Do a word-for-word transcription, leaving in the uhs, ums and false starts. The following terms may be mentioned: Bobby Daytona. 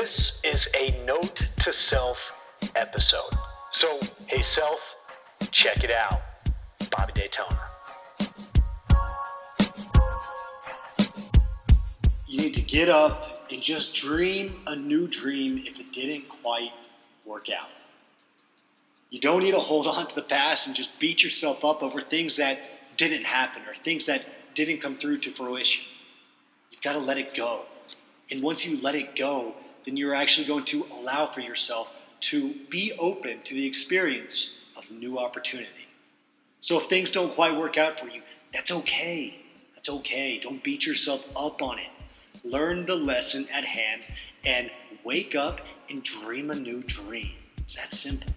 This is a note to self episode. So, hey self, check it out. Bobby Daytona. You need to get up and just dream a new dream if it didn't quite work out. You don't need to hold on to the past and just beat yourself up over things that didn't happen or things that didn't come through to fruition. You've got to let it go. And once you let it go, then you're actually going to allow for yourself to be open to the experience of new opportunity. So if things don't quite work out for you, that's okay. That's okay. Don't beat yourself up on it. Learn the lesson at hand and wake up and dream a new dream. It's that simple.